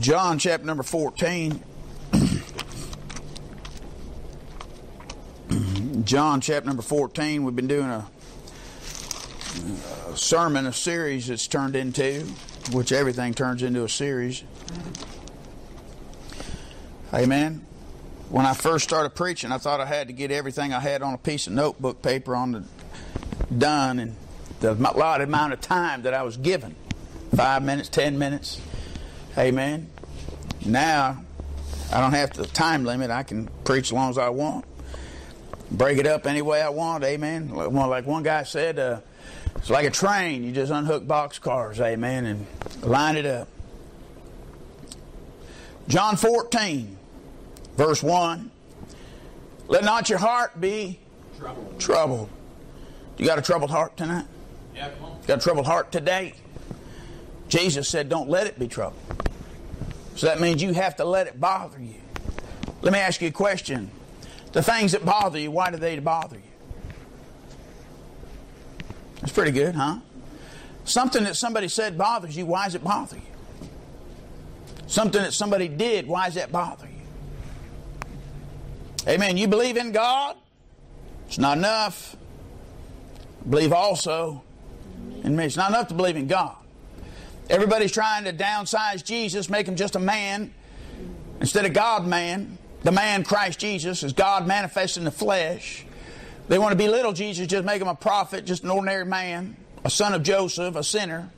John chapter number 14. John chapter number 14. We've been doing a sermon, a series that's turned into, which everything turns into a series. Amen. When I first started preaching, I thought I had to get everything I had on a piece of notebook paper on the done in the allotted amount of time that I was given. 5 minutes, 10 minutes. Amen. Now, I don't have the time limit. I can preach as long as I want. Break it up any way I want. Amen. Like one guy said, it's like a train. You just unhook boxcars. Amen. And line it up. John 14, verse 1. Let not your heart be troubled. You got a troubled heart tonight? Yeah, come on. Got a troubled heart today? Jesus said, don't let it be troubled. So that means you have to let it bother you. Let me ask you a question. The things that bother you, why do they bother you? That's pretty good, huh? Something that somebody said bothers you, why does it bother you? Something that somebody did, why does that bother you? Amen. You believe in God? It's not enough. Believe also in me. It's not enough to believe in God. Everybody's trying to downsize Jesus, make him just a man instead of God-man. The man, Christ Jesus, is God manifest in the flesh. They want to belittle Jesus, just make him a prophet, just an ordinary man, a son of Joseph, a sinner.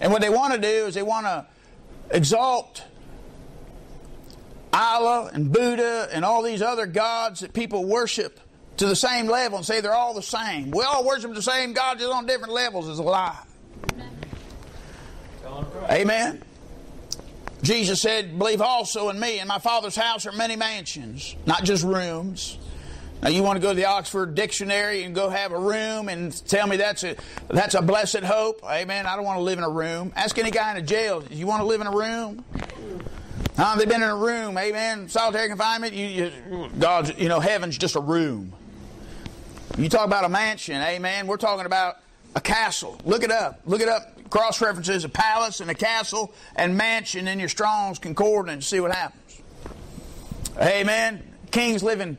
And what they want to do is they want to exalt Allah and Buddha and all these other gods that people worship to the same level and say they're all the same. We all worship the same God, just on different levels, is a lie. Amen. Jesus said, believe also in me. In my Father's house are many mansions, not just rooms. Now, you want to go to the Oxford Dictionary and go have a room and tell me that's a blessed hope? Amen. I don't want to live in a room. Ask any guy in a jail, you want to live in a room? They've been in a room. Amen. Solitary confinement. God's, heaven's just a room. You talk about a mansion. Amen. We're talking about a castle. Look it up. Cross-references a palace and a castle and mansion in your Strong's Concordance. See what happens. Amen. Kings live in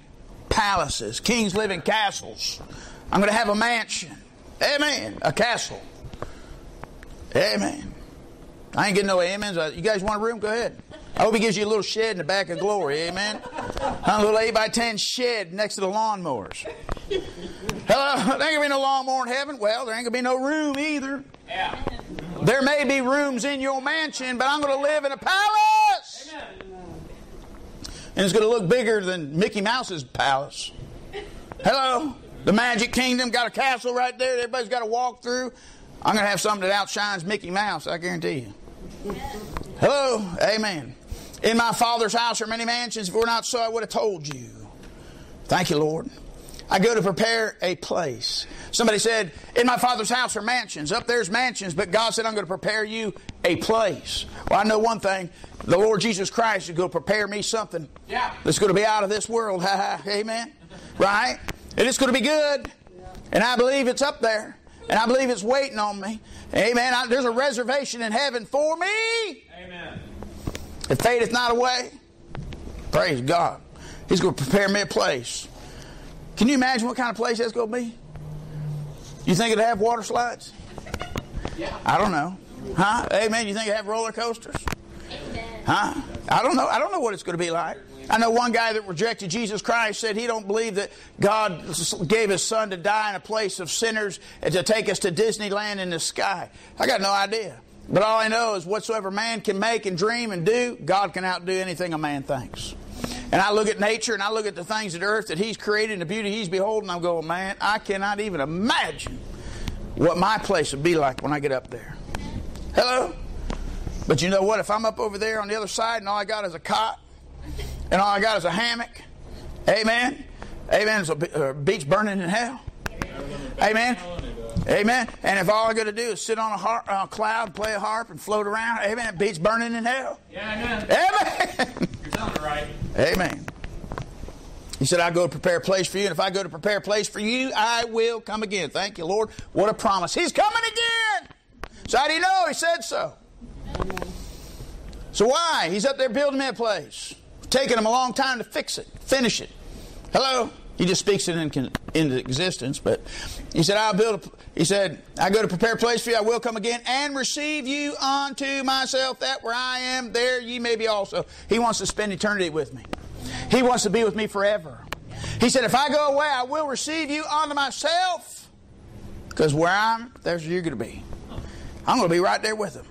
palaces. Kings live in castles. I'm going to have a mansion. Amen. A castle. Amen. I ain't getting no amens. You guys want a room? Go ahead. I hope he gives you a little shed in the back of glory. Amen. A little 8x10 shed next to the lawnmowers. Hello, there ain't going to be no lawnmower in heaven. Well, there ain't going to be no room either. Yeah. There may be rooms in your mansion, but I'm going to live in a palace. Amen. And it's going to look bigger than Mickey Mouse's palace. Hello. The Magic Kingdom got a castle right there that everybody's got to walk through. I'm going to have something that outshines Mickey Mouse, I guarantee you. Hello. Amen. In my Father's house are many mansions. If it were not so, I would have told you. Thank you, Lord. I go to prepare a place. Somebody said, in my Father's house are mansions. Up there's mansions, but God said, I'm going to prepare you a place. Well, I know one thing. The Lord Jesus Christ is going to prepare me something that's going to be out of this world. Amen? Right? And it's going to be good. And I believe it's up there. And I believe it's waiting on me. Amen? There's a reservation in heaven for me. Amen. It fadeth not away. Praise God. He's going to prepare me a place. Can you imagine what kind of place that's going to be? You think it'll have water slides? Yeah. I don't know. Huh? Amen. You think it'll have roller coasters? Amen. Huh? I don't know what it's going to be like. I know one guy that rejected Jesus Christ said he don't believe that God gave His Son to die in a place of sinners and to take us to Disneyland in the sky. I got no idea. But all I know is whatsoever man can make and dream and do, God can outdo anything a man thinks. And I look at nature and I look at the things of the earth that He's created and the beauty He's beholding. I'm going, man, I cannot even imagine what my place would be like when I get up there. Hello? But you know what? If I'm up over there on the other side and all I got is a cot and all I got is a hammock, amen? Amen. It's a beach burning in hell. Amen. Amen. And if all I got to do is sit on a cloud, play a harp, and float around, amen, that beach burning in hell. Yeah, amen. Amen. Right. Amen. He said, I go to prepare a place for you, and if I go to prepare a place for you, I will come again. Thank you, Lord. What a promise. He's coming again. So how do you know? He said so. Amen. So why? He's up there building that place. It's taking him a long time to fix it, finish it. Hello? He just speaks it into existence. But he said, I go to prepare a place for you. I will come again and receive you unto myself, that where I am, there ye may be also. He wants to spend eternity with me. He wants to be with me forever. He said, if I go away, I will receive you unto myself. Because where I'm, there's where you're going to be. I'm going to be right there with him.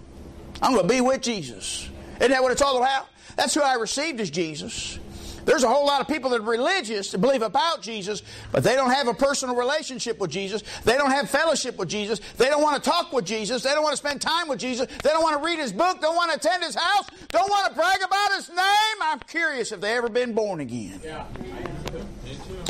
I'm going to be with Jesus. Isn't that what it's all about? That's who I received as Jesus. There's a whole lot of people that are religious that believe about Jesus, but they don't have a personal relationship with Jesus. They don't have fellowship with Jesus. They don't want to talk with Jesus. They don't want to spend time with Jesus. They don't want to read his book. Don't want to attend his house. Don't want to brag about his name. I'm curious if they've ever been born again. Yeah.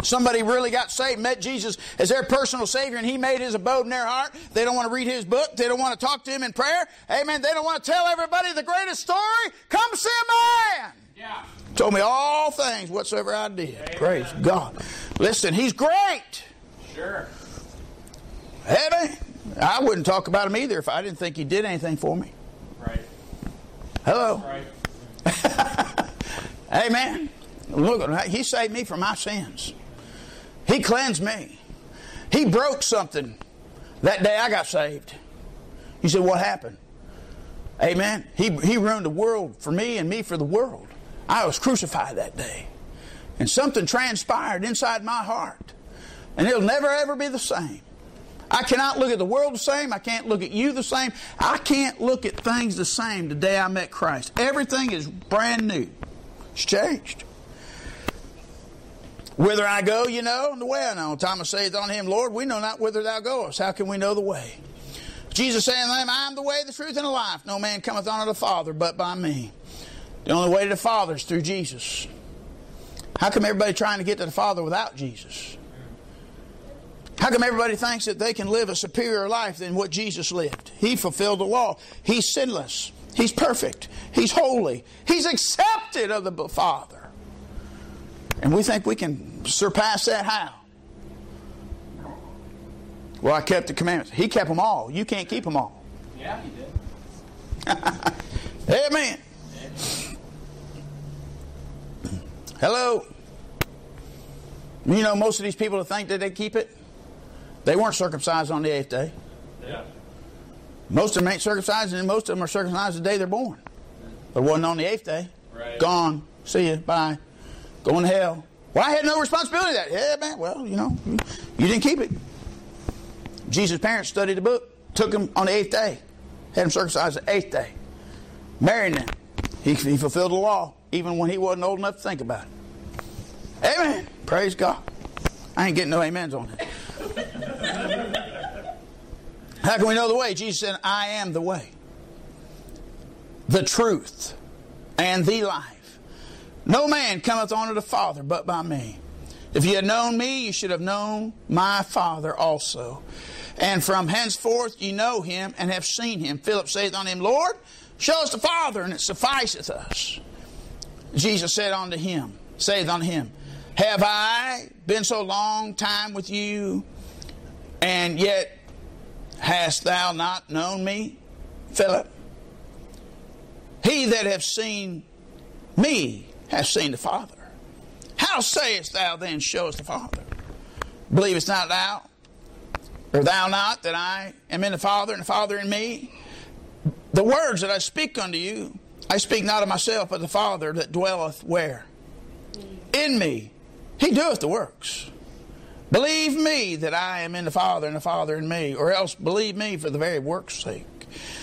Somebody really got saved, met Jesus as their personal Savior, and he made his abode in their heart. They don't want to read his book. They don't want to talk to him in prayer. Amen. They don't want to tell everybody the greatest story. Come see a man. Yeah. Told me all things whatsoever I did. Amen. Praise God. Listen, he's great. Sure. Amen. I wouldn't talk about him either if I didn't think he did anything for me. Right. Hello. Right. Amen. Look, he saved me from my sins. He cleansed me. He broke something that day I got saved. You said, what happened? Amen. He ruined the world for me and me for the world. I was crucified that day. And something transpired inside my heart. And it'll never, ever be the same. I cannot look at the world the same. I can't look at you the same. I can't look at things the same the day I met Christ. Everything is brand new. It's changed. Whither I go, you know, and the way I know. Thomas saith unto him, Lord, we know not whither thou goest. How can we know the way? Jesus saith unto him, I am the way, the truth, and the life. No man cometh unto the Father but by me. The only way to the Father is through Jesus. How come everybody trying to get to the Father without Jesus? How come everybody thinks that they can live a superior life than what Jesus lived? He fulfilled the law. He's sinless. He's perfect. He's holy. He's accepted of the Father. And we think we can surpass that how? Well, I kept the commandments. He kept them all. You can't keep them all. Yeah, he did. Amen. Hello. You know, most of these people that think that they keep it, they weren't circumcised on the eighth day. Yeah. Most of them ain't circumcised, and most of them are circumcised the day they're born. But it wasn't on the eighth day. Right. Gone. See ya. Bye. Going to hell. Well, I had no responsibility to that. Yeah, man. Well, you know, you didn't keep it. Jesus' parents studied the book, took him on the eighth day, had him circumcised the eighth day, married him. He fulfilled the law even when he wasn't old enough to think about it. Amen. Praise God. I ain't getting no amens on it. How can we know the way? Jesus said, I am the way, the truth, and the life. No man cometh unto the Father but by me. If ye had known me, you should have known my Father also. And from henceforth ye know him and have seen him. Philip saith unto him, Lord, show us the Father, and it sufficeth us. Jesus said unto him, have I been so long time with you, and yet hast thou not known me, Philip? He that hath seen me have seen the Father. How sayest thou then, show us the Father? Believest not thou, or thou not, that I am in the Father, and the Father in me? The words that I speak unto you, I speak not of myself, but the Father that dwelleth where? In me. He doeth the works. Believe me that I am in the Father, and the Father in me, or else believe me for the very works' sake.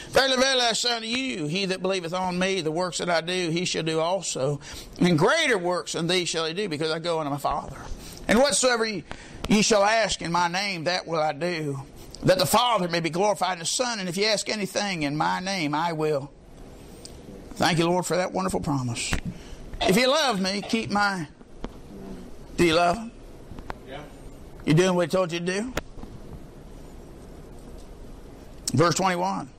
Verily, verily, I say unto you, he that believeth on me, the works that I do, he shall do also. And greater works than these shall he do, because I go unto my Father. And whatsoever ye shall ask in my name, that will I do, that the Father may be glorified in the Son. And if ye ask anything in my name, I will. Thank you, Lord, for that wonderful promise. If you love me, keep my... Do you love him? Yeah. You doing what he told you to do? Verse 21.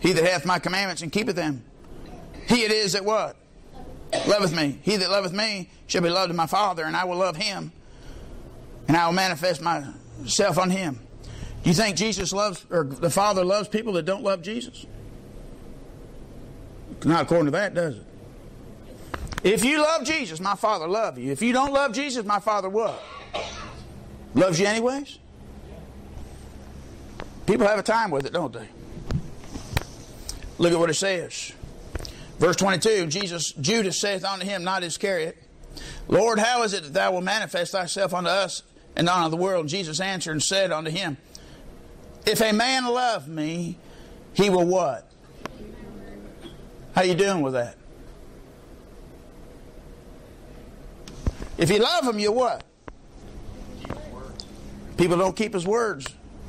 He that hath my commandments and keepeth them, he it is that what? Loveth me. He that loveth me shall be loved of my Father, and I will love him, and I will manifest myself on him. Do you think Jesus loves, or the Father loves people that don't love Jesus? It's not according to that, does it? If you love Jesus, my Father loves you. If you don't love Jesus, my Father what? Loves you anyways? People have a time with it, don't they? Look at what it says. Verse 22, Judas saith unto him, not Iscariot, Lord, how is it that thou wilt manifest thyself unto us and not unto the world? And Jesus answered and said unto him, if a man love me, he will what? How you doing with that? If you love him, you what? People don't keep his words.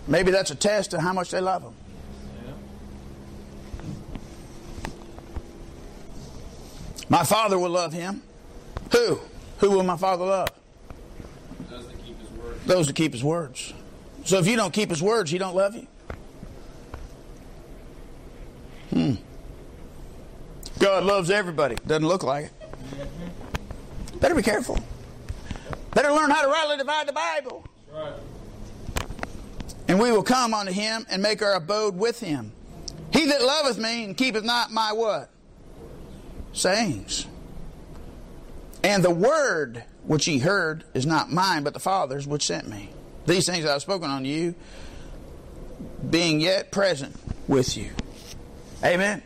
Maybe that's a test of how much they love him. My Father will love him. Who? Who will my Father love? Those that keep his words. Those that keep his words. So if you don't keep his words, he don't love you? God loves everybody. Doesn't look like it. Better be careful. Better learn how to rightly divide the Bible. Right. And we will come unto him and make our abode with him. He that loveth me and keepeth not my what? Sayings. And the word which ye heard is not mine, but the Father's which sent me. These things I have spoken unto you, being yet present with you. Amen.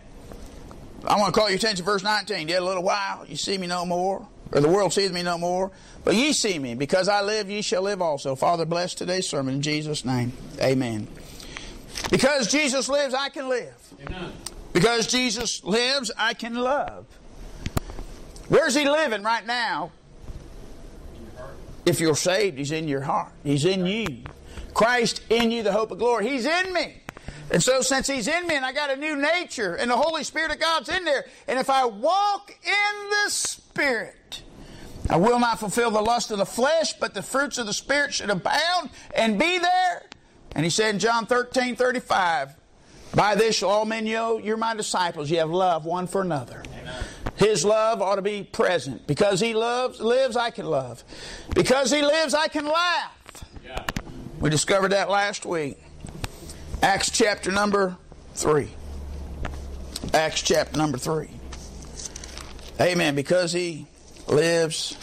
I want to call your attention to verse 19. Yet a little while, ye see me no more, or the world seeth me no more, but ye see me. Because I live, ye shall live also. Father, bless today's sermon in Jesus' name. Amen. Because Jesus lives, I can live. Amen. Because Jesus lives, I can love. Where's he living right now? If you're saved, he's in your heart. He's in you. Christ in you, the hope of glory. He's in me. And so since he's in me and I got a new nature and the Holy Spirit of God's in there, and if I walk in the Spirit, I will not fulfill the lust of the flesh, but the fruits of the Spirit should abound and be there. And he said in John 13:35, by this shall all men know you're my disciples. You have love one for another. Amen. His love ought to be present. Because he lives, I can love. Because he lives, I can laugh. Yeah. We discovered that last week. Acts chapter number 3. Acts chapter number 3. Amen. Because he lives.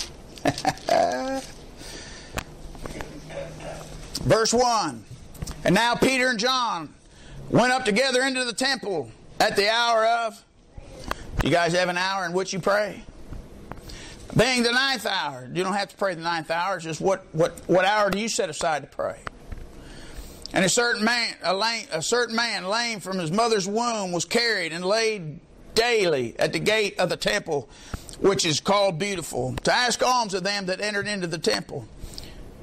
Verse 1. And now Peter and John went up together into the temple at the hour of... You guys have an hour in which you pray? Being the ninth hour. You don't have to pray the ninth hour. It's just what hour do you set aside to pray? And a certain man, lame from his mother's womb, was carried and laid daily at the gate of the temple, which is called Beautiful, to ask alms of them that entered into the temple.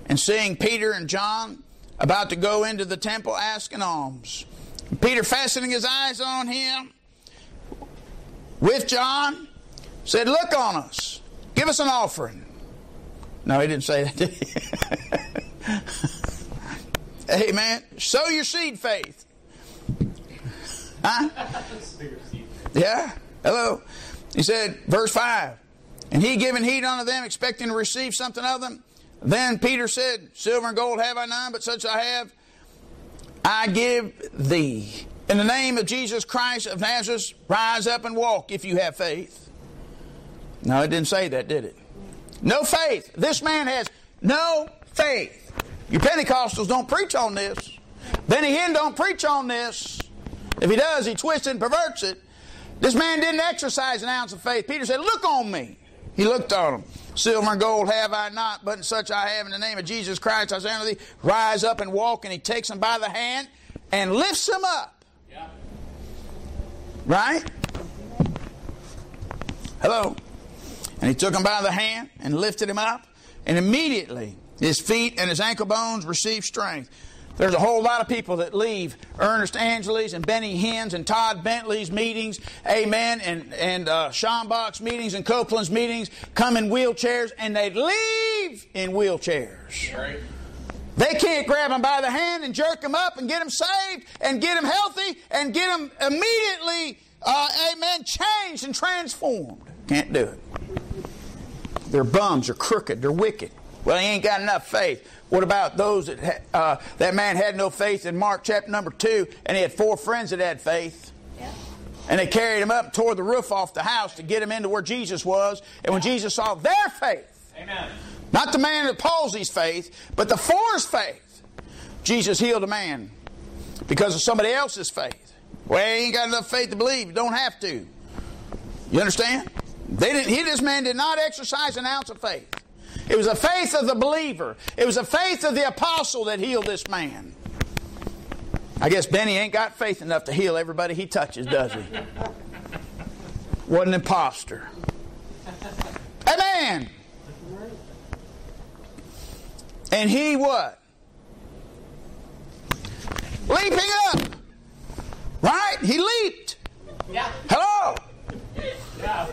And seeing Peter and John about to go into the temple, asking alms. And Peter, fastening his eyes on him with John, said, look on us. Give us an offering. No, he didn't say that, did he? Amen. Sow your seed faith. Huh? Yeah? Hello? He said, verse 5, and he giving heed unto them, expecting to receive something of them. Then Peter said, silver and gold have I none, but such I have, I give thee. In the name of Jesus Christ of Nazareth, rise up and walk if you have faith. No, it didn't say that, did it? No faith. This man has no faith. You Pentecostals don't preach on this. Benny Hinn don't preach on this. If he does, he twists and perverts it. This man didn't exercise an ounce of faith. Peter said, look on me. He looked on him. Silver and gold have I not, but in such I have. In the name of Jesus Christ, I say unto thee, rise up and walk. And he takes him by the hand and lifts him up. Right? Hello. And he took him by the hand and lifted him up, and immediately his feet and his ankle bones received strength. There's a whole lot of people that leave Ernest Angley's and Benny Hinn's and Todd Bentley's meetings, amen, and Schombach's meetings and Copeland's meetings, come in wheelchairs, and they leave in wheelchairs. Right. They can't grab him by the hand and jerk him up and get him saved and get him healthy and get him immediately, amen, changed and transformed. Can't do it. Their bums are crooked. They're wicked. Well, they ain't got enough faith. What about those that man had no faith in Mark chapter number 2, and he had 4 friends that had faith? Yeah. And they carried him up, tore the roof off the house to get him into where Jesus was. And when Jesus saw their faith, amen, not the man that palsy's faith, but the four's faith, Jesus healed a man because of somebody else's faith. Well, you ain't got enough faith to believe. You don't have to. You understand? This man did not exercise an ounce of faith. It was the faith of the believer. It was the faith of the apostle that healed this man. I guess Benny ain't got faith enough to heal everybody he touches, does he? What an imposter. Amen. And he what? Leaping up. Right? He leaped. Yeah. Hello. Yeah.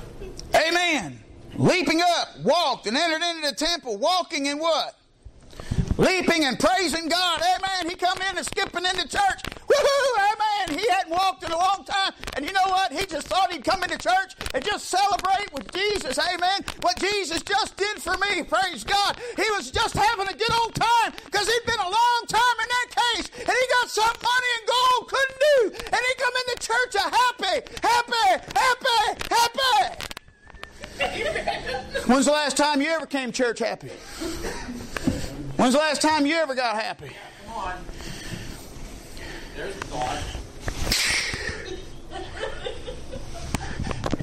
Amen. Leaping up, walked, and entered into the temple, walking in what? Leaping and praising God. Amen. He come in and skipping into church. Woohoo! Amen. He hadn't walked in a long time. And you know what? He just thought he'd come into church and just celebrate with Jesus. Amen. What Jesus just did for me. Praise God. He was just having a good old time because he'd been a long time in that case. And he got some money and gold couldn't do. And he come into church a happy, happy, happy, happy. When's the last time you ever came to church happy? When's the last time you ever got happy? Yeah, come on. There's a thought.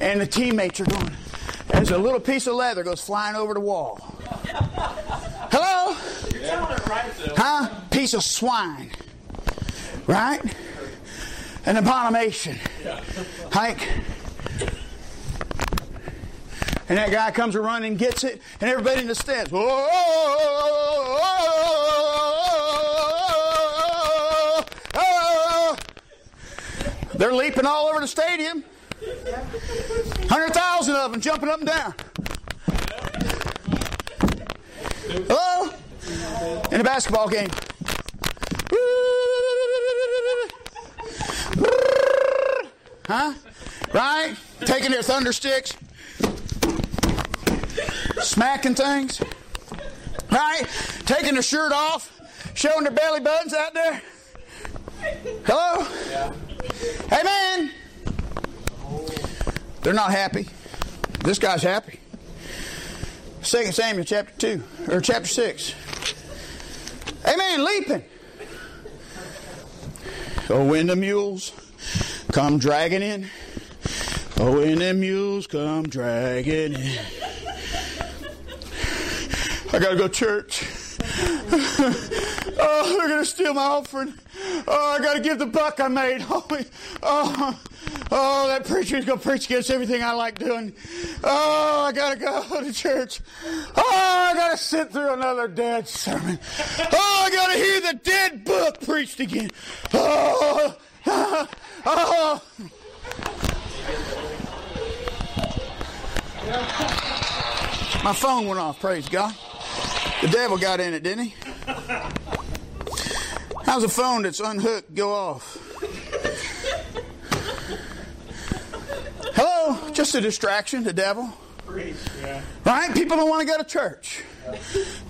And the teammates are going, there's a little piece of leather goes flying over the wall. Hello? You're telling it right, though. Huh? Piece of swine. Right? An abomination. Yeah. Hike. And that guy comes running and gets it, and everybody in the stands. Oh. They're leaping all over the stadium. 100,000 of them jumping up and down. Hello? In a basketball game. Huh? Right? Taking their thunder sticks. Smacking things, right? Taking their shirt off, showing their belly buttons out there. Hello? Yeah. Amen. Oh. They're not happy. This guy's happy. 2 Samuel chapter 2, or chapter 6. Amen, leaping. Oh, when the mules come dragging in. Oh, when the mules come dragging in. I gotta go to church. Oh, they're gonna steal my offering. Oh, I gotta give the buck I made. Oh, that preacher's gonna preach against everything I like doing. Oh, I gotta go to church. Oh, I gotta sit through another dead sermon. Oh, I gotta hear the dead book preached again. Oh, oh. My phone went off, praise God. The devil got in it, didn't he? How's a phone that's unhooked go off? Hello? Just a distraction, the devil. Right? People don't want to go to church.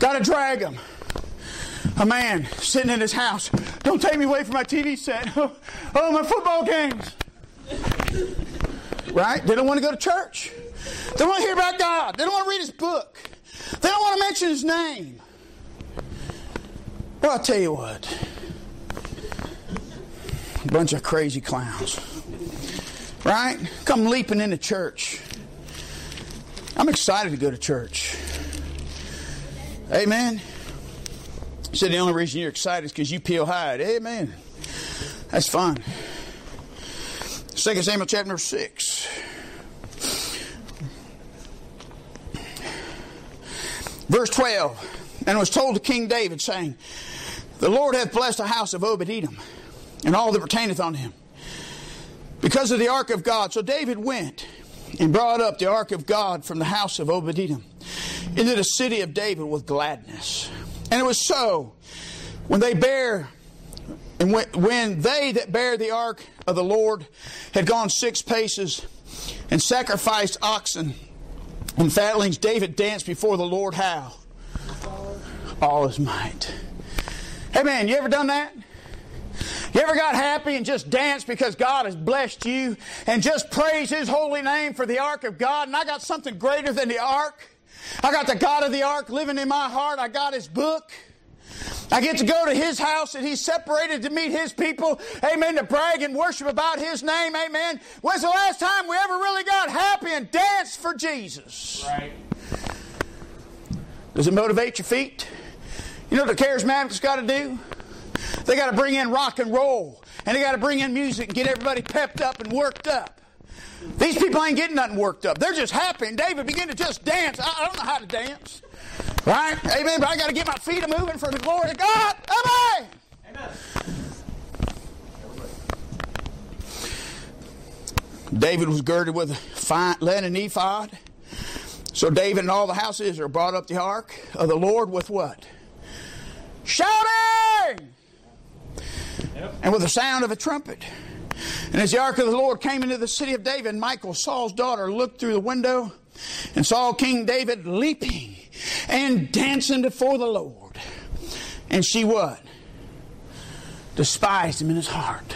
Got to drag them. A man sitting in his house. Don't take me away from my TV set. Oh, my football games. Right? They don't want to go to church. They don't want to hear about God. They don't want to read His book. They don't want to mention His name. Well, I'll tell you what. A bunch of crazy clowns. Right? Come leaping into church. I'm excited to go to church. Amen. You said the only reason you're excited is because you peel hide. Amen. That's fun. 2 Samuel chapter 6. Verse 12, and it was told to King David, saying, the Lord hath blessed the house of Obed-Edom, and all that pertaineth on him, because of the ark of God. So David went and brought up the ark of God from the house of Obed-Edom into the city of David with gladness. And it was so, when they that bare the ark of the Lord had gone 6 paces and sacrificed oxen and fatlings, David danced before the Lord how? All his might. Hey man, you ever done that? You ever got happy and just danced because God has blessed you and just praise His holy name for the ark of God? And I got something greater than the ark. I got the God of the ark living in my heart. I got His book. I get to go to His house that He separated to meet His people, amen, to brag and worship about His name, amen. When's the last time we ever really got happy and danced for Jesus? Right. Does it motivate your feet? You know what the charismatics got to do? They got to bring in rock and roll, and they got to bring in music and get everybody pepped up and worked up. These people ain't getting nothing worked up. They're just happy, and David began to just dance. I don't know how to dance. Right? Amen. But I got to get my feet moving for the glory of God. Amen. Amen. David was girded with a fine linen ephod. So David and all the house of Israel brought up the ark of the Lord with what? Shouting! Yep. And with the sound of a trumpet. And as the ark of the Lord came into the city of David, Michal, Saul's daughter, looked through the window and saw King David leaping and dancing before the Lord. And she what? Despised him in his heart.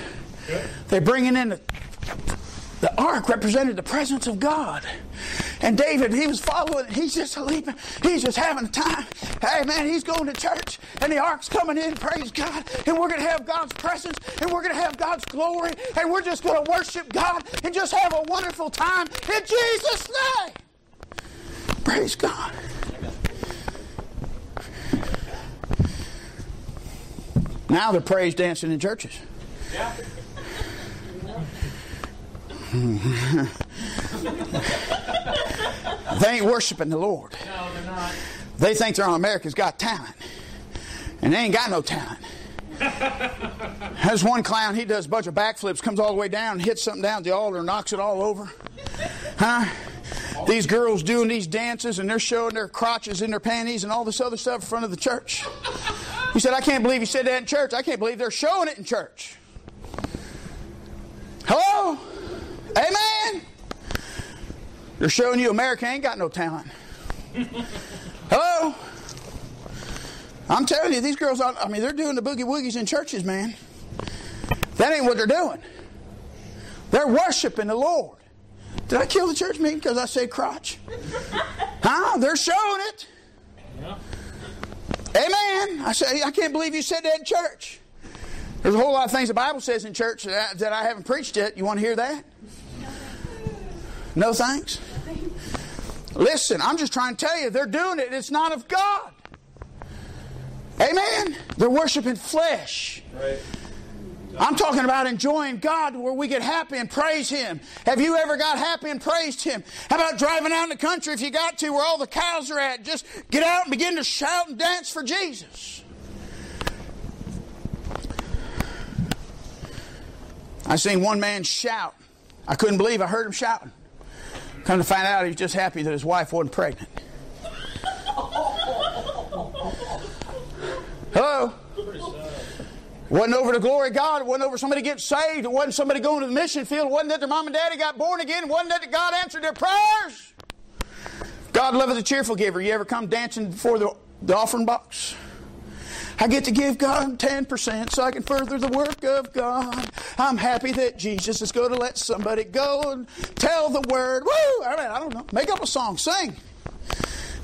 Yep. They're bringing in the ark represented the presence of God. And David, he was following it. He's just leaping. He's just having a time. Hey, man, he's going to church, and the ark's coming in. Praise God. And we're going to have God's presence, and we're going to have God's glory, and we're just going to worship God and just have a wonderful time in Jesus' name. Praise God. Now they're praise dancing in churches. Yeah. They ain't worshiping the Lord. No, they're not. They think they're on America's Got Talent. And they ain't got no talent. There's one clown, he does a bunch of backflips, comes all the way down, hits something down at the altar, knocks it all over. Huh? These girls doing these dances and they're showing their crotches in their panties and all this other stuff in front of the church. He said, I can't believe you said that in church. I can't believe they're showing it in church. Hello? Amen. They're showing you America ain't got no talent. Hello? I'm telling you, these girls, I mean, they're doing the boogie woogies in churches, man. That ain't what they're doing. They're worshiping the Lord. Did I kill the church meeting because I say crotch? Huh? They're showing it. Yeah. Amen. I say, I can't believe you said that in church. There's a whole lot of things the Bible says in church that I haven't preached yet. You want to hear that? No thanks? Listen, I'm just trying to tell you, they're doing it. It's not of God. Amen? They're worshiping flesh. Right. I'm talking about enjoying God where we get happy and praise Him. Have you ever got happy and praised Him? How about driving out in the country if you got to where all the cows are at? Just get out and begin to shout and dance for Jesus. I seen one man shout. I couldn't believe I heard him shouting. Come to find out he was just happy that his wife wasn't pregnant. Hello? Wasn't over the glory of God. It wasn't over somebody getting saved. It wasn't somebody going to the mission field. It wasn't that their mom and daddy got born again. It wasn't that God answered their prayers. God loveth a cheerful giver. You ever come dancing before the offering box? I get to give God 10% so I can further the work of God. I'm happy that Jesus is going to let somebody go and tell the word. Woo! I mean, I don't know. Make up a song. Sing.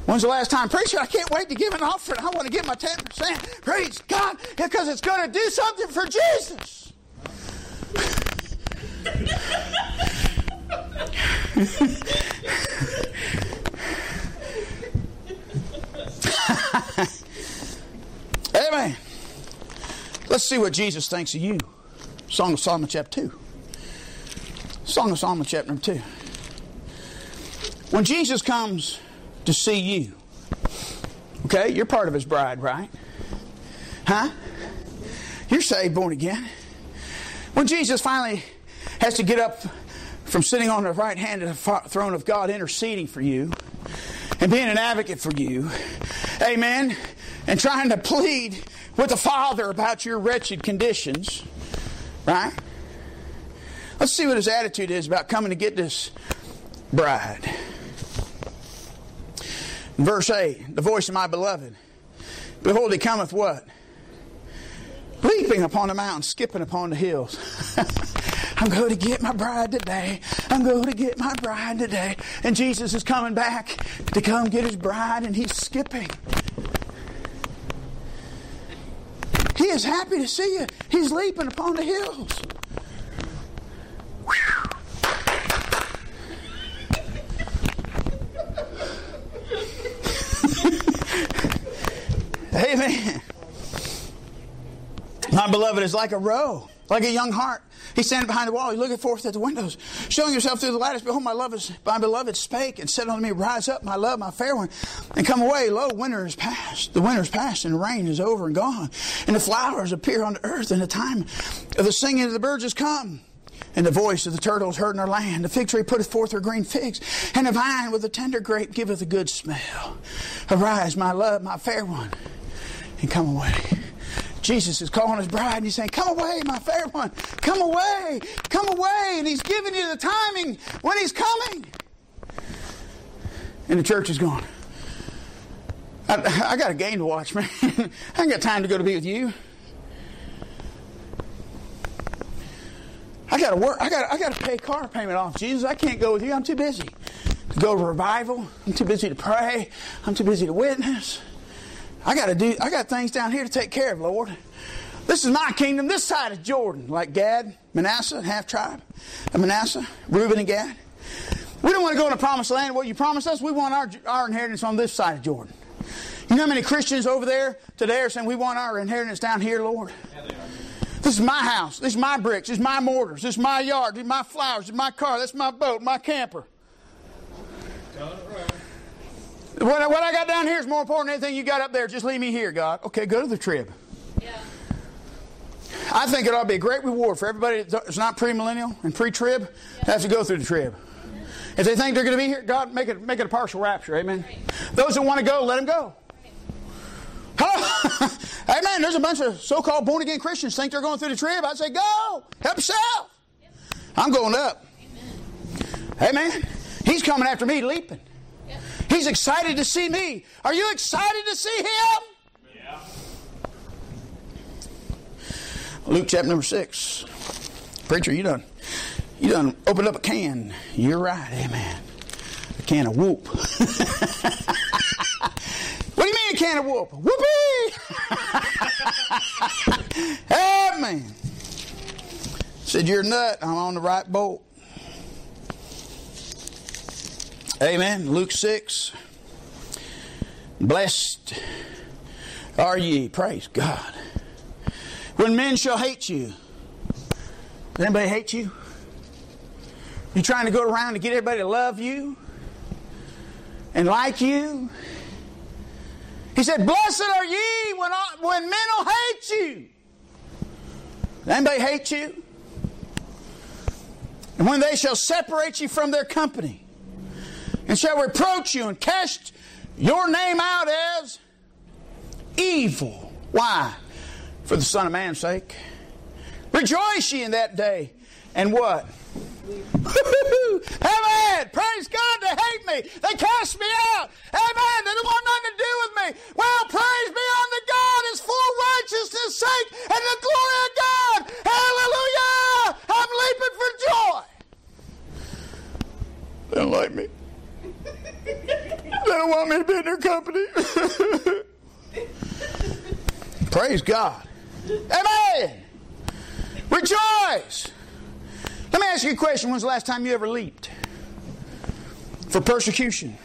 When's the last time? Preacher, I can't wait to give an offering. I want to give my 10%. Praise God, because it's going to do something for Jesus. Amen. Let's see what Jesus thinks of you. Song of Solomon chapter 2. Song of Solomon chapter number 2. When Jesus comes to see you, okay, you're part of His bride, right? Huh? You're saved, born again. When Jesus finally has to get up from sitting on the right hand of the throne of God, interceding for you and being an advocate for you, amen, and trying to plead with the Father about your wretched conditions, right? Let's see what His attitude is about coming to get this bride. Verse 8, the voice of my beloved. Behold, He cometh what? leaping upon the mountains, skipping upon the hills. I'm going to get my bride today. I'm going to get my bride today. And Jesus is coming back to come get his bride, and he's skipping. He is happy to see you. He's leaping upon the hills. Amen. My beloved is like a roe, like a young hart. He's standing behind the wall. He's looking forth at the windows, showing himself through the lattice. Behold, my beloved spake and said unto me, Rise up, my love, my fair one, and come away. Lo, winter is past. The winter is past, and the rain is over and gone. And the flowers appear on the earth, and the time of the singing of the birds is come. And the voice of the turtle is heard in her land. The fig tree putteth forth her green figs, and the vine with the tender grape giveth a good smell. Arise, my love, my fair one, and come away. Jesus is calling his bride, and he's saying, Come away, my fair one. Come away. Come away. And he's giving you the timing when he's coming. And the church is gone. I got a game to watch, man. I ain't got time to go to be with you. I got to work. I got to pay car payment off. Jesus, I can't go with you. I'm too busy to go to revival. I'm too busy to pray. I'm too busy to witness. I got things down here to take care of, Lord. This is my kingdom. This side is Jordan, like Gad, Manasseh, half tribe of Manasseh, Reuben and Gad. We don't want to go in the promised land. What you promised us, we want our inheritance on this side of Jordan. You know how many Christians over there today are saying, We want our inheritance down here, Lord? Yeah, they are. This is my house. This is my bricks. This is my mortars. This is my yard. This is my flowers. This is my car. That's my boat. My camper. What I got down here is more important than anything you got up there. Just leave me here, God. Okay, go to the trib. Yeah. I think it ought to be a great reward for everybody that's not pre-millennial and pre-trib that has to go through the trib. Yeah. If they think they're going to be here, God, make it a partial rapture. Amen. Right. Those that want to go, let them go. Right. Hello? Amen. There's a bunch of so-called born-again Christians think they're going through the trib. I say, go. Help yourself. Yep. I'm going up. Amen. Amen. He's coming after me leaping. He's excited to see me. Are you excited to see him? Yeah. Luke chapter number 6. Preacher, you done opened up a can. You're right, amen. A can of whoop. What do you mean a can of whoop? Whoopee! Amen. Said you're a nut. I'm on the right boat. Amen. Luke 6. Blessed are ye. Praise God. When men shall hate you. Does anybody hate you? You trying to go around to get everybody to love you and like you? He said, Blessed are ye when men will hate you. Does anybody hate you? And when they shall separate you from their company, and shall reproach you and cast your name out as evil. Why? For the Son of Man's sake. Rejoice ye in that day. And what? Amen. Praise God, they hate me. They cast me out. Amen. They don't want nothing to do with me. Well, praise be unto God. It's for righteousness' sake and the glory of God. Hallelujah. I'm leaping for joy. They don't like me. They don't want me to be in their company. Praise God. Amen. Rejoice. Let me ask you a question. When's the last time you ever leaped? For persecution.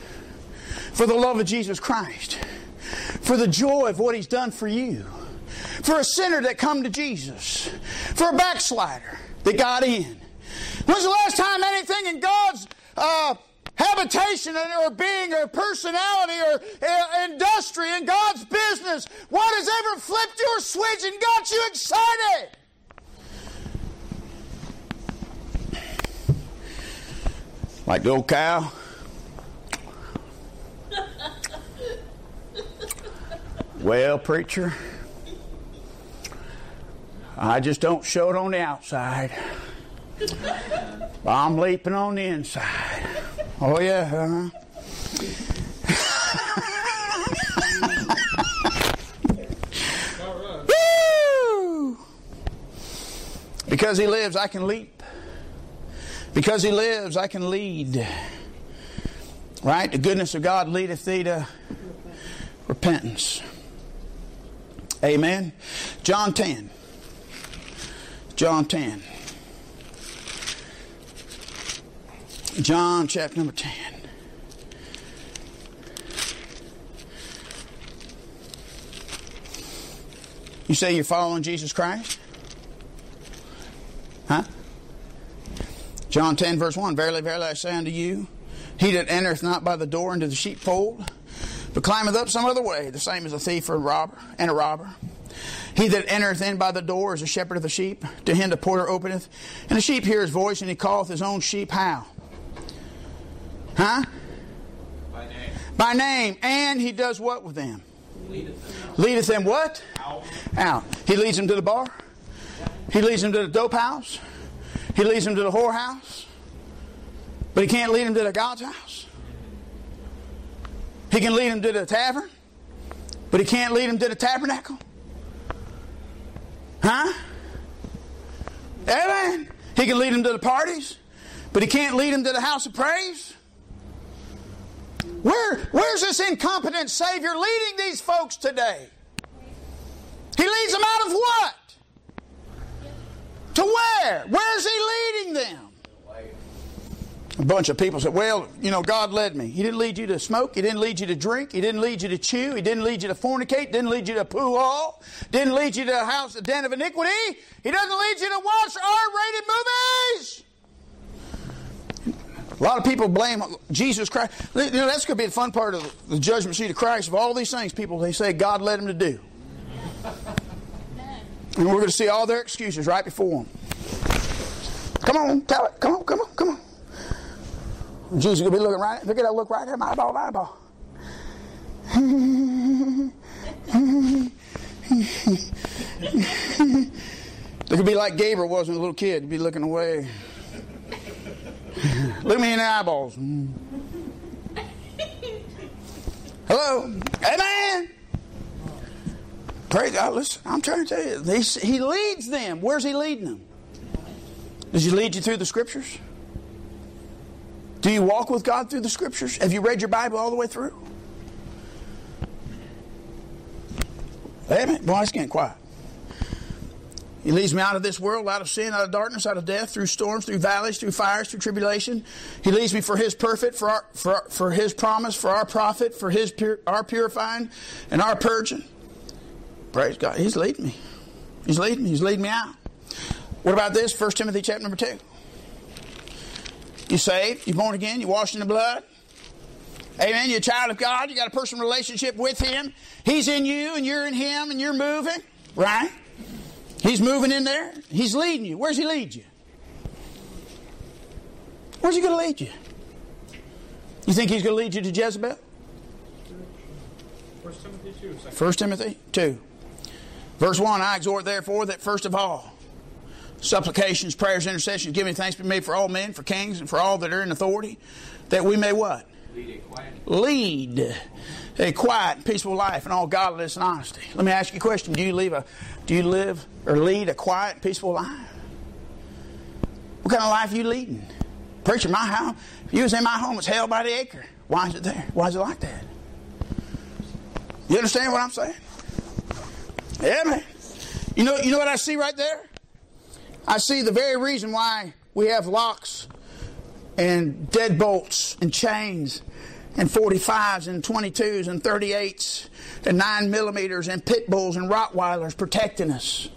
For the love of Jesus Christ. For the joy of what He's done for you. For a sinner that come to Jesus. For a backslider that got in. When's the last time anything in God's habitation or being or personality or industry in God's business, what has ever flipped your switch and got you excited? Like the old cow. Well, preacher, I just don't show it on the outside. I'm leaping on the inside. Oh, yeah. Woo! Because He lives, I can leap. Because He lives, I can lead. Right? The goodness of God leadeth thee to repentance. Amen. John 10. John 10. John chapter number 10. You say you're following Jesus Christ? Huh? John 10 verse 1. Verily, verily, I say unto you, he that entereth not by the door into the sheepfold, but climbeth up some other way, the same is a thief or a robber, and a robber. He that entereth in by the door is a shepherd of the sheep. To him the porter openeth, and the sheep hear his voice, and he calleth his own sheep how? Huh? By name. By name. And he does what with them? Leadeth them what? Out. He leads them to the bar. He leads them to the dope house. He leads them to the whorehouse. But he can't lead them to the God's house. He can lead them to the tavern, but he can't lead them to the tabernacle. Huh? Amen. He can lead them to the parties, but he can't lead them to the house of praise. Where's this incompetent Savior leading these folks today? He leads them out of what? To where? Where's he leading them? A bunch of people said, well, you know, God led me. He didn't lead you to smoke. He didn't lead you to drink. He didn't lead you to chew. He didn't lead you to fornicate. Didn't lead you to poo all. Didn't lead you to a house, a den of iniquity. He doesn't lead you to watch R-rated movies. A lot of people blame Jesus Christ. You know, that's going to be the fun part of the judgment seat of Christ. Of all these things, people, they say God led him to do. And we're going to see all their excuses right before them. Come on, tell it. Come on, come on, come on. Jesus will be looking right. They're going to look right at him, eyeball to eyeball. They could be like Gabriel was when a little kid. He'd be looking away. Look me in the eyeballs. Hello. Amen. Praise God. Listen, I'm trying to tell you. He leads them. Where's he leading them? Does he lead you through the scriptures? Do you walk with God through the scriptures? Have you read your Bible all the way through? Amen. Boy, it's getting quiet. He leads me out of this world, out of sin, out of darkness, out of death, through storms, through valleys, through fires, through tribulation. He leads me for His perfect, for His promise, for our profit, for His our purifying, and our purging. Praise God. He's leading me. He's leading me. He's leading me out. What about this? 1 Timothy chapter number 2. You're saved, you're born again, you're washed in the blood. Amen. You're a child of God, you got a personal relationship with Him. He's in you and you're in Him and you're moving, right? He's moving in there. He's leading you. Where's He lead you? Where's He going to lead you? You think He's going to lead you to Jezebel? 1 Timothy 2. 1 Timothy 2. Verse 1, I exhort therefore that first of all, supplications, prayers, intercessions, giving thanks be made for all men, for kings, and for all that are in authority, that we may what? Lead a quiet and peaceful life in all godliness and honesty. Let me ask you a question. Do you live or lead a quiet and peaceful life? What kind of life are you leading? Preacher, my house, if you was in my home, it's hell by the acre. Why is it there? Why is it like that? You understand what I'm saying? Yeah, man. You know what I see right there? I see the very reason why we have locks and deadbolts and chains and 45s and 22s and 38s and 9 millimeters and pit bulls and Rottweilers protecting us.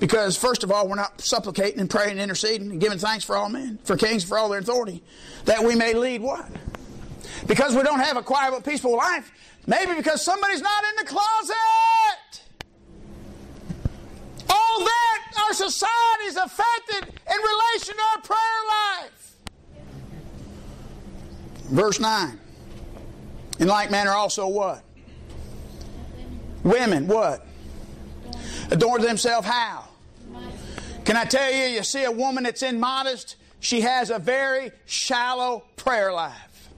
Because first of all, we're not supplicating and praying and interceding and giving thanks for all men, for kings, for all their authority, that we may lead what? Because we don't have a quiet but peaceful life, maybe because somebody's not in the closet. All that our society is affected in relation to our prayer life. Verse 9. In like manner also what? Women, what? Adorn themselves how? Can I tell you, you see a woman that's immodest, she has a very shallow prayer life.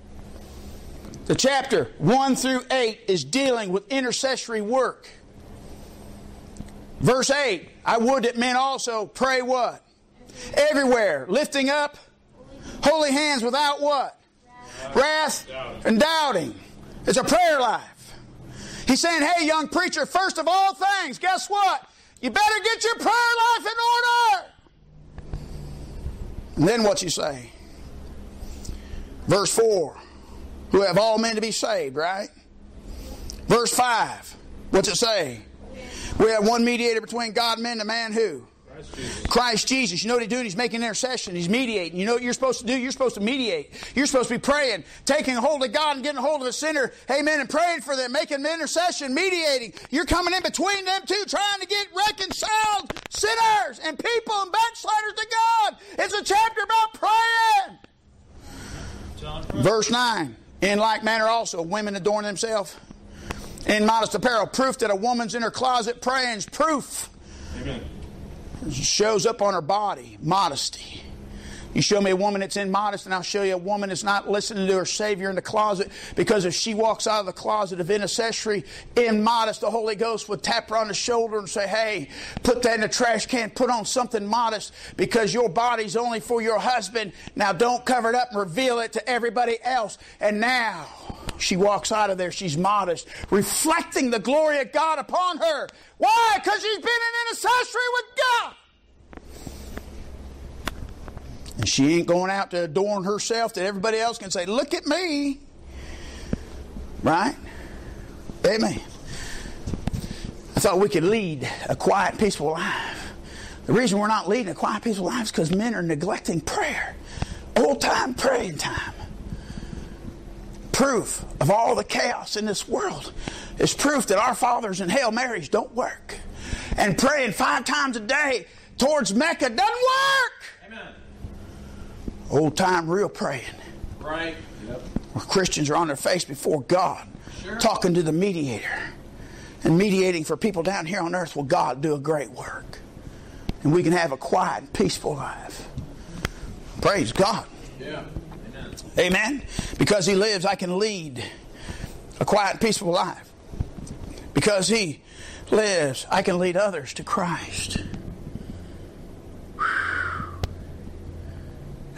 The chapter 1 through 8 is dealing with intercessory work. Verse 8, I would that men also pray what? Everywhere, lifting up holy hands without what? Wrath and doubting. It's a prayer life. He's saying, hey, young preacher, first of all things, guess what? You better get your prayer life in order. And then what you say? Verse 4, who have all men to be saved, right? Verse 5, what's it say? We have one mediator between God and men, the man who? Christ Jesus. Christ Jesus. You know what he's doing? He's making intercession. He's mediating. You know what you're supposed to do? You're supposed to mediate. You're supposed to be praying, taking hold of God and getting hold of a sinner. Amen. And praying for them, making intercession, mediating. You're coming in between them two, trying to get reconciled sinners and people and backsliders to God. It's a chapter about praying. Verse 9, in like manner also, women adorn themselves in modest apparel. Proof that a woman's in her closet praying is proof. Amen. Shows up on her body, modesty. You show me a woman that's immodest, and I'll show you a woman that's not listening to her Savior in the closet, because if she walks out of the closet of intercessory immodest, the Holy Ghost would tap her on the shoulder and say, hey, put that in the trash can, put on something modest, because your body's only for your husband. Now don't cover it up and reveal it to everybody else. And now she walks out of there, she's modest, reflecting the glory of God upon her. Why? Because she's been in intercessory with God. And she ain't going out to adorn herself that everybody else can say, look at me. Right? Amen. I thought we could lead a quiet, peaceful life. The reason we're not leading a quiet, peaceful life is because men are neglecting prayer. Old time praying time. Proof of all the chaos in this world is proof that our fathers and Hail Marys don't work. And praying 5 times a day towards Mecca doesn't work. Amen. Old time real praying. Right. Yep. Where Christians are on their face before God, sure, talking to the mediator and mediating for people down here on earth. Will God do a great work? And we can have a quiet and peaceful life. Praise God. Yeah. Amen. Amen. Because He lives, I can lead a quiet and peaceful life. Because He lives, I can lead others to Christ.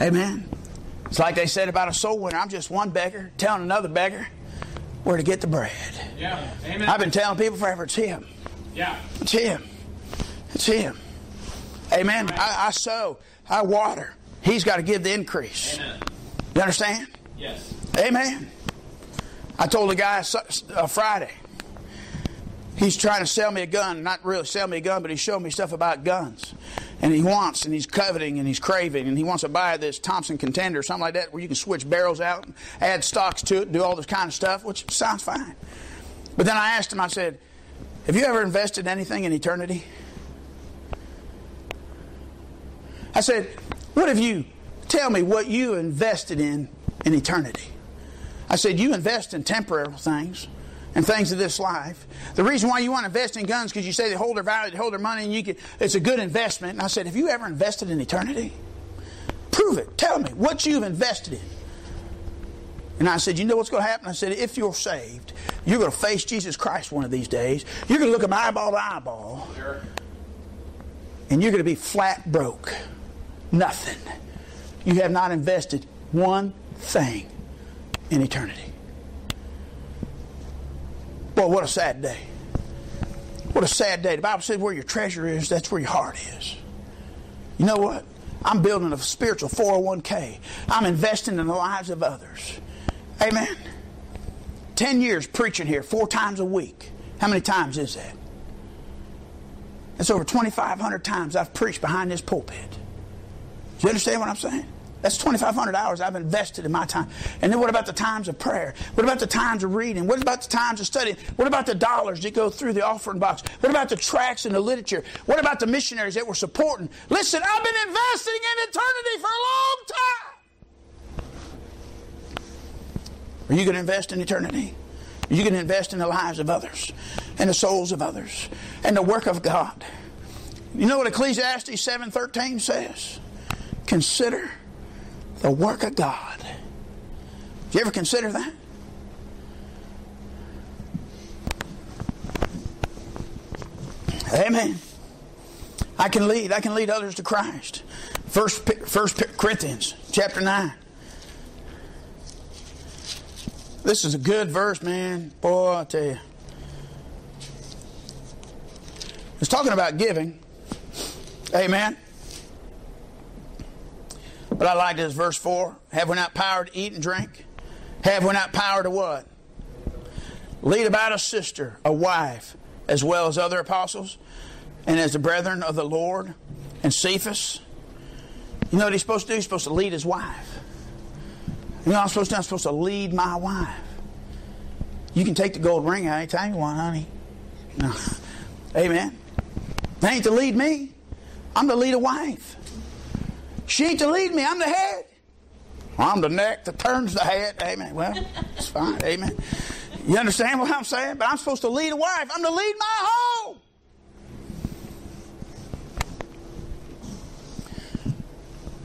Amen. It's like they said about a soul winner. I'm just one beggar telling another beggar where to get the bread. Yeah. Amen. I've been telling people forever, it's Him. Yeah. It's Him. It's Him. Amen. Right. I sow. I water. He's got to give the increase. Amen. You understand? Yes. Amen. I told a guy Friday, he's trying to sell me a gun. Not really sell me a gun, but he showed me stuff about guns. And he wants, and he's coveting, and he's craving, and he wants to buy this Thompson Contender or something like that, where you can switch barrels out and add stocks to it and do all this kind of stuff, which sounds fine. But then I asked him, I said, have you ever invested anything in eternity? I said, what have you, tell me what you invested in eternity. I said, you invest in temporal things and things of this life. The reason why you want to invest in guns is because you say they hold their value, they hold their money, and you can, it's a good investment. And I said, have you ever invested in eternity? Prove it. Tell me what you've invested in. And I said, you know what's going to happen? I said, if you're saved, you're going to face Jesus Christ one of these days. You're going to look him eyeball to eyeball. Sure. And you're going to be flat broke. Nothing. You have not invested one thing in eternity. Boy, what a sad day. What a sad day. The Bible says where your treasure is, that's where your heart is. You know what? I'm building a spiritual 401k. I'm investing in the lives of others. Amen. 10 years preaching here, 4 times a week. How many times is that? That's over 2,500 times I've preached behind this pulpit. Do you understand what I'm saying? That's 2,500 hours I've invested in my time. And then what about the times of prayer? What about the times of reading? What about the times of studying? What about the dollars that go through the offering box? What about the tracts and the literature? What about the missionaries that we're supporting? Listen, I've been investing in eternity for a long time. Are you going to invest in eternity? Are you going to invest in the lives of others and the souls of others and the work of God? You know what Ecclesiastes 7:13 says? Consider the work of God. Did you ever consider that? Amen. I can lead others to Christ. First Corinthians chapter 9. This is a good verse, man. Boy, I tell you. It's talking about giving. Amen. But I like this verse 4. Have we not power to eat and drink? Have we not power to what? Lead about a sister, a wife, as well as other apostles, and as the brethren of the Lord, and Cephas. You know what he's supposed to do? He's supposed to lead his wife. You know what I'm supposed to do? I'm supposed to lead my wife. You can take the gold ring out anytime you want, honey. No. Amen. They ain't to lead me. I'm to lead a wife. She ain't to lead me. I'm the head. I'm the neck that turns the head. Amen. Well, it's fine. Amen. You understand what I'm saying? But I'm supposed to lead a wife. I'm to lead my home.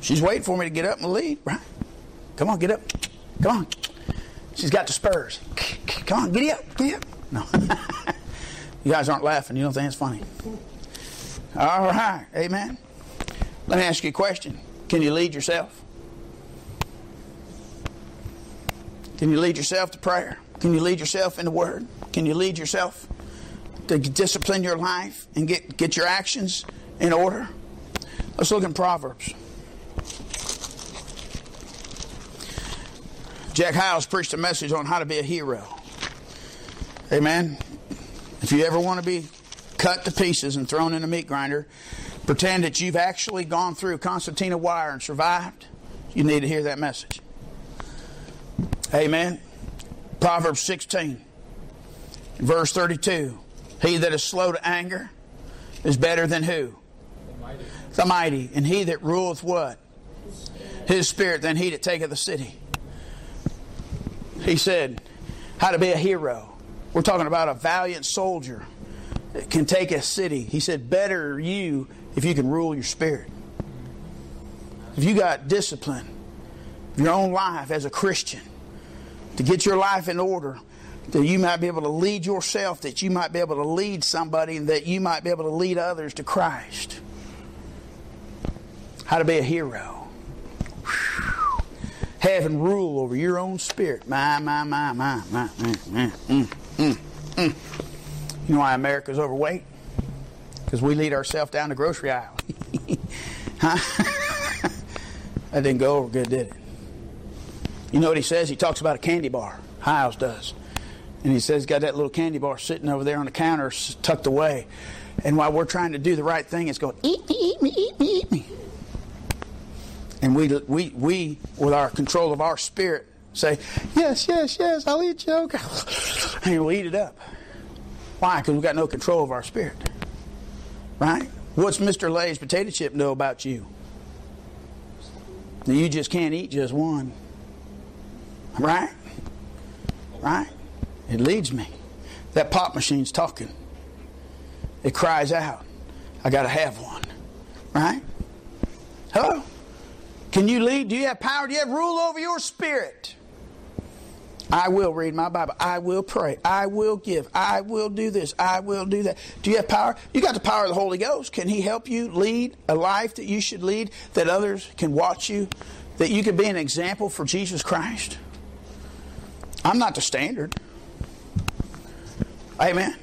She's waiting for me to get up and lead, right? Come on, get up. Come on. She's got the spurs. Come on, get up. Get up. No. You guys aren't laughing. You don't think it's funny. All right. Amen. Let me ask you a question. Can you lead yourself? Can you lead yourself to prayer? Can you lead yourself in the Word? Can you lead yourself to discipline your life and get your actions in order? Let's look in Proverbs. Jack Hiles preached a message on how to be a hero. Amen. If you ever want to be cut to pieces and thrown in a meat grinder, pretend that you've actually gone through Concertina wire and survived. You need to hear that message. Amen. Proverbs 16, verse 32. He that is slow to anger is better than who? The mighty. And he that ruleth what? His spirit than he that taketh the city. He said, how to be a hero. We're talking about a valiant soldier that can take a city. He said, better you if you can rule your spirit. If you got discipline of your own life as a Christian, to get your life in order, that you might be able to lead yourself, that you might be able to lead somebody, and that you might be able to lead others to Christ. How to be a hero. Whew. Having rule over your own spirit. You know why America's overweight? Because we lead ourselves down the grocery aisle. Huh? That didn't go over good, did it? You know what he says? He talks about a candy bar. Hiles does. And he says he's got that little candy bar sitting over there on the counter tucked away. And while we're trying to do the right thing, it's going, eat me, eat me, eat me, eat me. And we with our control of our spirit, say, yes, yes, yes, I'll eat you. Okay. And we'll eat it up. Why? Because we've got no control of our spirit. Right? What's Mr. Lay's potato chip know about you? You just can't eat just one. Right? Right? It leads me. That pop machine's talking. It cries out, I got to have one. Right? Hello? Can you lead? Do you have power? Do you have rule over your spirit? I will read my Bible. I will pray. I will give. I will do this. I will do that. Do you have power? You got the power of the Holy Ghost. Can He help you lead a life that you should lead, that others can watch you, that you can be an example for Jesus Christ? I'm not the standard. Amen.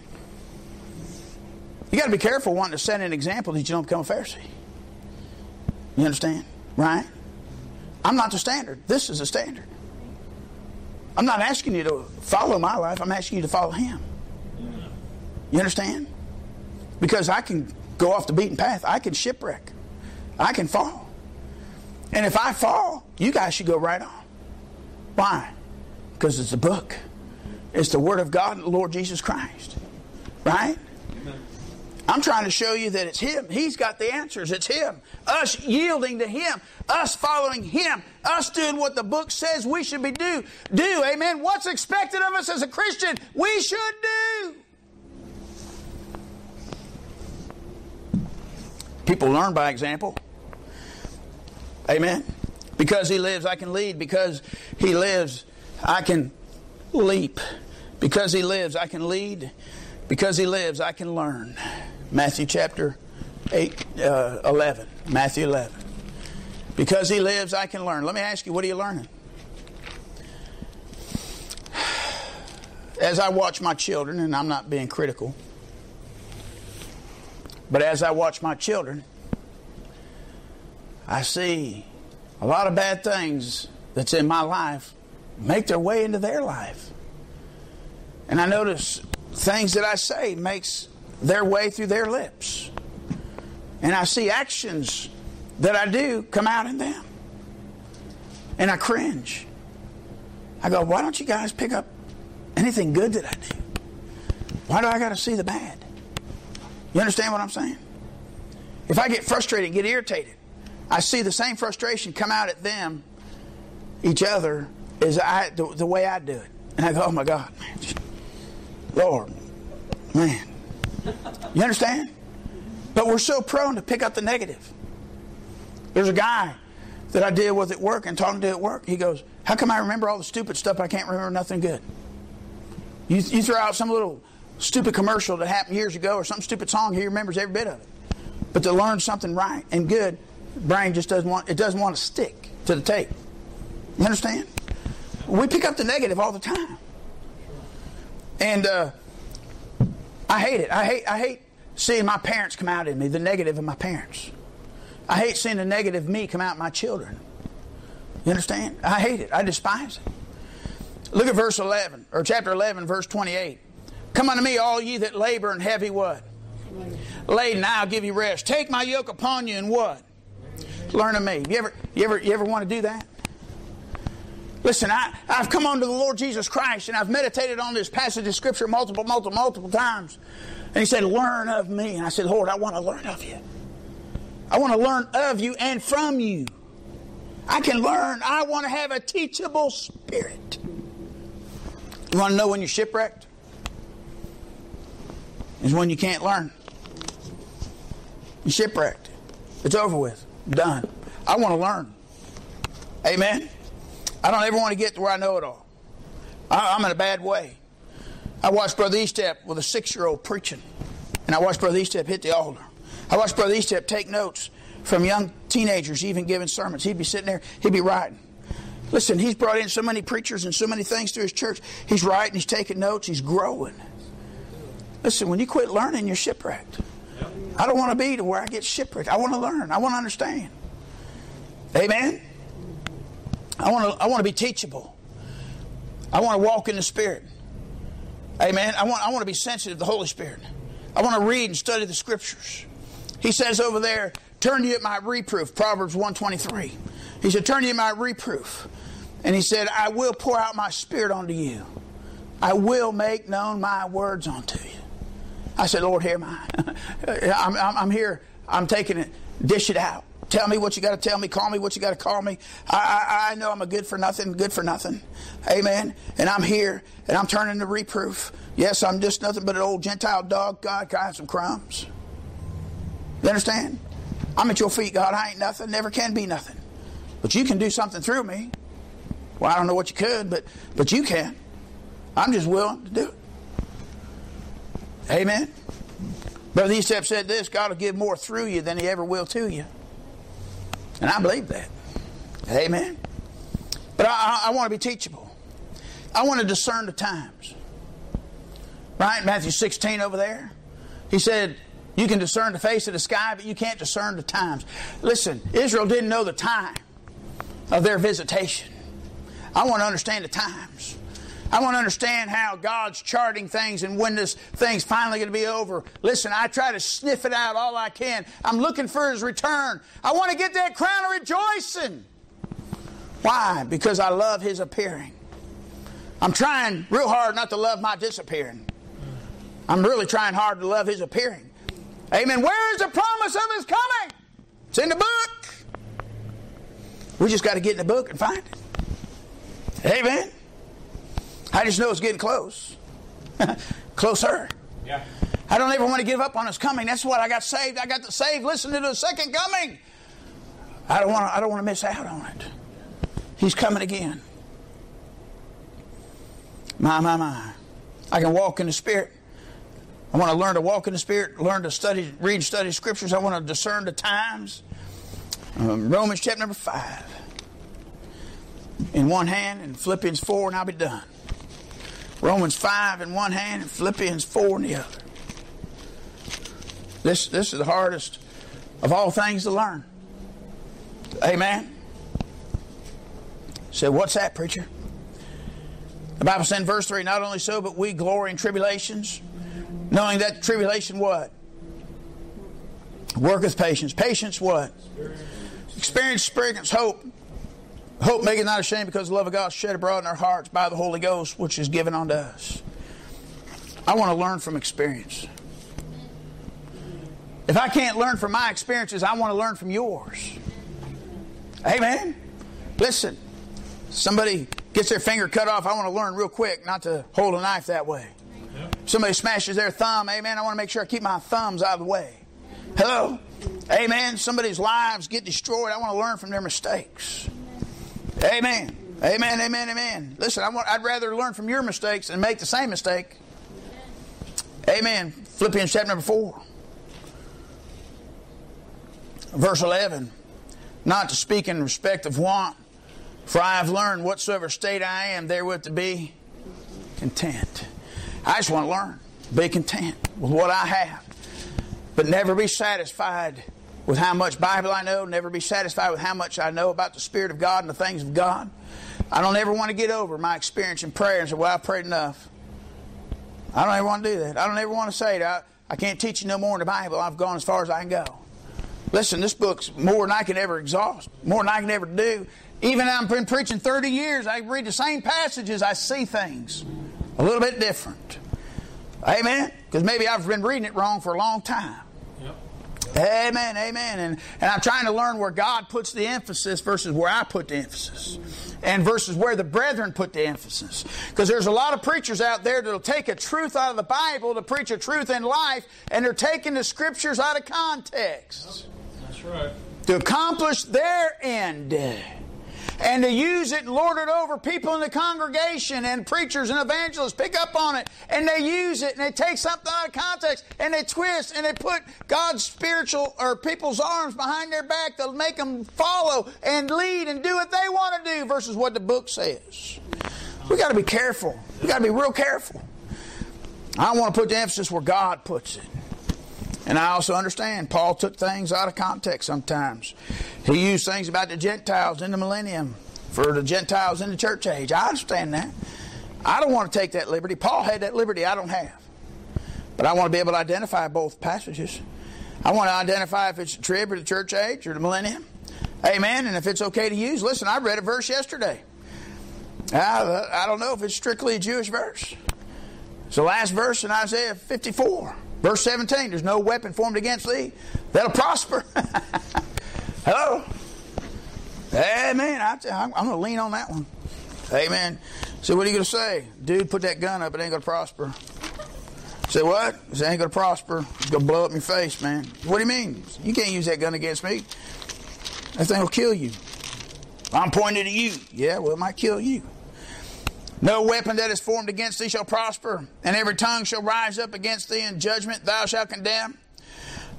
You got to be careful wanting to set an example that you don't become a Pharisee. You understand? Right? I'm not the standard. This is the standard. I'm not asking you to follow my life. I'm asking you to follow Him. You understand? Because I can go off the beaten path. I can shipwreck. I can fall. And if I fall, you guys should go right on. Why? Because it's the book. It's the Word of God and the Lord Jesus Christ. Right? Amen. I'm trying to show you that it's Him. He's got the answers. It's Him. Us yielding to Him. Us following Him. Us doing what the book says we should be do. Amen. What's expected of us as a Christian, we should do. People learn by example. Amen. Because He lives, I can lead. Because He lives, I can leap. Because He lives, I can lead. Because He lives, I can learn. Matthew chapter 11, Matthew 11. Because he lives, I can learn. Let me ask you, what are you learning? As I watch my children, and I'm not being critical, but as I watch my children, I see a lot of bad things that's in my life make their way into their life. And I notice things that I say makes their way through their lips. And I see actions that I do come out in them. And I cringe. I go, why don't you guys pick up anything good that I do? Why do I got to see the bad? You understand what I'm saying? If I get frustrated, get irritated, I see the same frustration come out at them, each other, as the way I do it. And I go, oh my God, man. Lord, man. You understand? But we're so prone to pick up the negative. There's a guy that I deal with at work and talking to at work. He goes, how come I remember all the stupid stuff? I can't remember nothing good. You throw out some little stupid commercial that happened years ago or some stupid song, he remembers every bit of it. But to learn something right and good, brain just doesn't want to stick to the tape. You understand? We pick up the negative all the time, and I hate it. I hate seeing my parents come out in me, the negative in my parents. I hate seeing the negative me come out in my children. You understand? I hate it. I despise it. Look at verse 11 or chapter 11, verse 28. Come unto me, all ye that labor and heavy what? Laden, I'll give you rest. Take my yoke upon you and what? Learn of me. You ever want to do that? Listen, I've come unto the Lord Jesus Christ, and I've meditated on this passage of Scripture multiple times. And he said, learn of me. And I said, Lord, I want to learn of you. I want to learn of you and from you. I can learn. I want to have a teachable spirit. You want to know when you're shipwrecked? It's when you can't learn. You're shipwrecked. It's over with. Done. I want to learn. Amen? I don't ever want to get to where I know it all. I'm in a bad way. I watched Brother Eastep with a 6-year-old preaching. And I watched Brother Eastep hit the altar. I watched Brother Eastep take notes from young teenagers, even giving sermons. He'd be sitting there. He'd be writing. Listen, he's brought in so many preachers and so many things to his church. He's writing. He's taking notes. He's growing. Listen, when you quit learning, you're shipwrecked. I don't want to be to where I get shipwrecked. I want to learn. I want to understand. Amen? I want to be teachable. I want to walk in the Spirit. Amen? I want to be sensitive to the Holy Spirit. I want to read and study the Scriptures. He says over there, turn you at my reproof, Proverbs 1:23. He said, turn you at my reproof. And he said, I will pour out my Spirit unto you. I will make known my words unto you. I said, Lord, here am I. I'm here. I'm taking it. Dish it out. Tell me what you got to tell me. Call me what you got to call me. I know I'm a good for nothing. Amen. And I'm here. And I'm turning to reproof. Yes, I'm just nothing but an old Gentile dog. God, can I have some crumbs? You understand? I'm at your feet, God. I ain't nothing. Never can be nothing. But you can do something through me. Well, I don't know what you could, but you can. I'm just willing to do it. Amen. Brother Eastep said this, God will give more through you than he ever will to you. And I believe that. Amen. But I want to be teachable. I want to discern the times. Right? Matthew 16 over there. He said, you can discern the face of the sky, but you can't discern the times. Listen, Israel didn't know the time of their visitation. I want to understand the times. I want to understand how God's charting things and when this thing's finally going to be over. Listen, I try to sniff it out all I can. I'm looking for His return. I want to get that crown of rejoicing. Why? Because I love His appearing. I'm trying real hard not to love my disappearing. I'm really trying hard to love His appearing. Amen. Where is the promise of His coming? It's in the book. We just got to get in the book and find it. Amen. I just know it's getting close. Closer. Yeah. I don't ever want to give up on His coming. That's what I got saved. I got to save. Listen to the second coming. I don't want to miss out on it. He's coming again. My. I can walk in the Spirit. I want to learn to walk in the Spirit, learn to study, read, study Scriptures. I want to discern the times. Romans chapter number 5. In one hand, and Philippians 4, and I'll be done. Romans 5 in one hand, and Philippians 4 in the other. This is the hardest of all things to learn. Amen. Said, what's that, preacher? The Bible said in verse 3, not only so, but we glory in tribulations, knowing that tribulation what? Worketh patience. Patience what? Experience, experience, hope. Hope maketh not ashamed, because the love of God is shed abroad in our hearts by the Holy Ghost, which is given unto us. I want to learn from experience. If I can't learn from my experiences, I want to learn from yours. Amen? Listen, somebody gets their finger cut off, I want to learn real quick not to hold a knife that way. Somebody smashes their thumb, amen, I want to make sure I keep my thumbs out of the way. Hello? Amen? Somebody's lives get destroyed, I want to learn from their mistakes. Amen. Amen, amen, amen. Listen, I'd rather learn from your mistakes than make the same mistake. Amen. Philippians chapter number 4. Verse 11. Not to speak in respect of want, for I have learned whatsoever state I am, therewith to be content. I just want to learn. Be content with what I have. But never be satisfied with how much Bible I know, never be satisfied with how much I know about the Spirit of God and the things of God. I don't ever want to get over my experience in prayer and say, well, I prayed enough. I don't ever want to do that. I don't ever want to say that I can't teach you no more in the Bible. I've gone as far as I can go. Listen, this book's more than I can ever exhaust, more than I can ever do. Even I've been preaching 30 years, I read the same passages, I see things a little bit different. Amen? Because maybe I've been reading it wrong for a long time. Amen, amen. And I'm trying to learn where God puts the emphasis versus where I put the emphasis. And versus where the brethren put the emphasis. Because there's a lot of preachers out there that'll take a truth out of the Bible to preach a truth in life, and they're taking the Scriptures out of context. That's right. To accomplish their end. And to use it and lord it over people in the congregation, and preachers and evangelists pick up on it, and they use it, and they take something out of context, and they twist, and they put God's spiritual or people's arms behind their back to make them follow and lead and do what they want to do versus what the book says. We got to be careful. We got to be real careful. I want to put the emphasis where God puts it. And I also understand Paul took things out of context sometimes. He used things about the Gentiles in the millennium for the Gentiles in the church age. I understand that. I don't want to take that liberty. Paul had that liberty I don't have. But I want to be able to identify both passages. I want to identify if it's a trib or the church age or the millennium. Amen. And if it's okay to use. Listen, I read a verse yesterday. I don't know if it's strictly a Jewish verse. It's the last verse in Isaiah 54. Verse 17, there's no weapon formed against thee that'll prosper. Hello? Amen. I'm going to lean on that one. Amen. So what are you going to say? Dude, put that gun up. It ain't going to prosper. Say what? It ain't going to prosper. It's going to blow up in your face, man. What do you mean? You can't use that gun against me. That thing will kill you. I'm pointed at you. Yeah, well, it might kill you. No weapon that is formed against thee shall prosper, and every tongue shall rise up against thee in judgment, thou shalt condemn.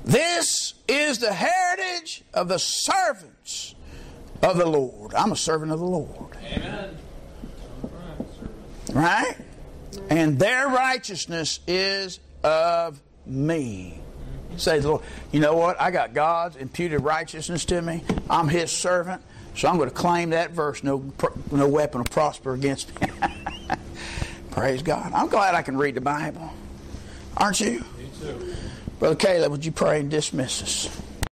This is the heritage of the servants of the Lord. I'm a servant of the Lord. Amen. Right? And their righteousness is of me. Say the Lord. You know what? I got God's imputed righteousness to me. I'm His servant. So I'm going to claim that verse, no weapon will prosper against me. Praise God. I'm glad I can read the Bible. Aren't you? Me too. Brother Caleb, would you pray and dismiss us?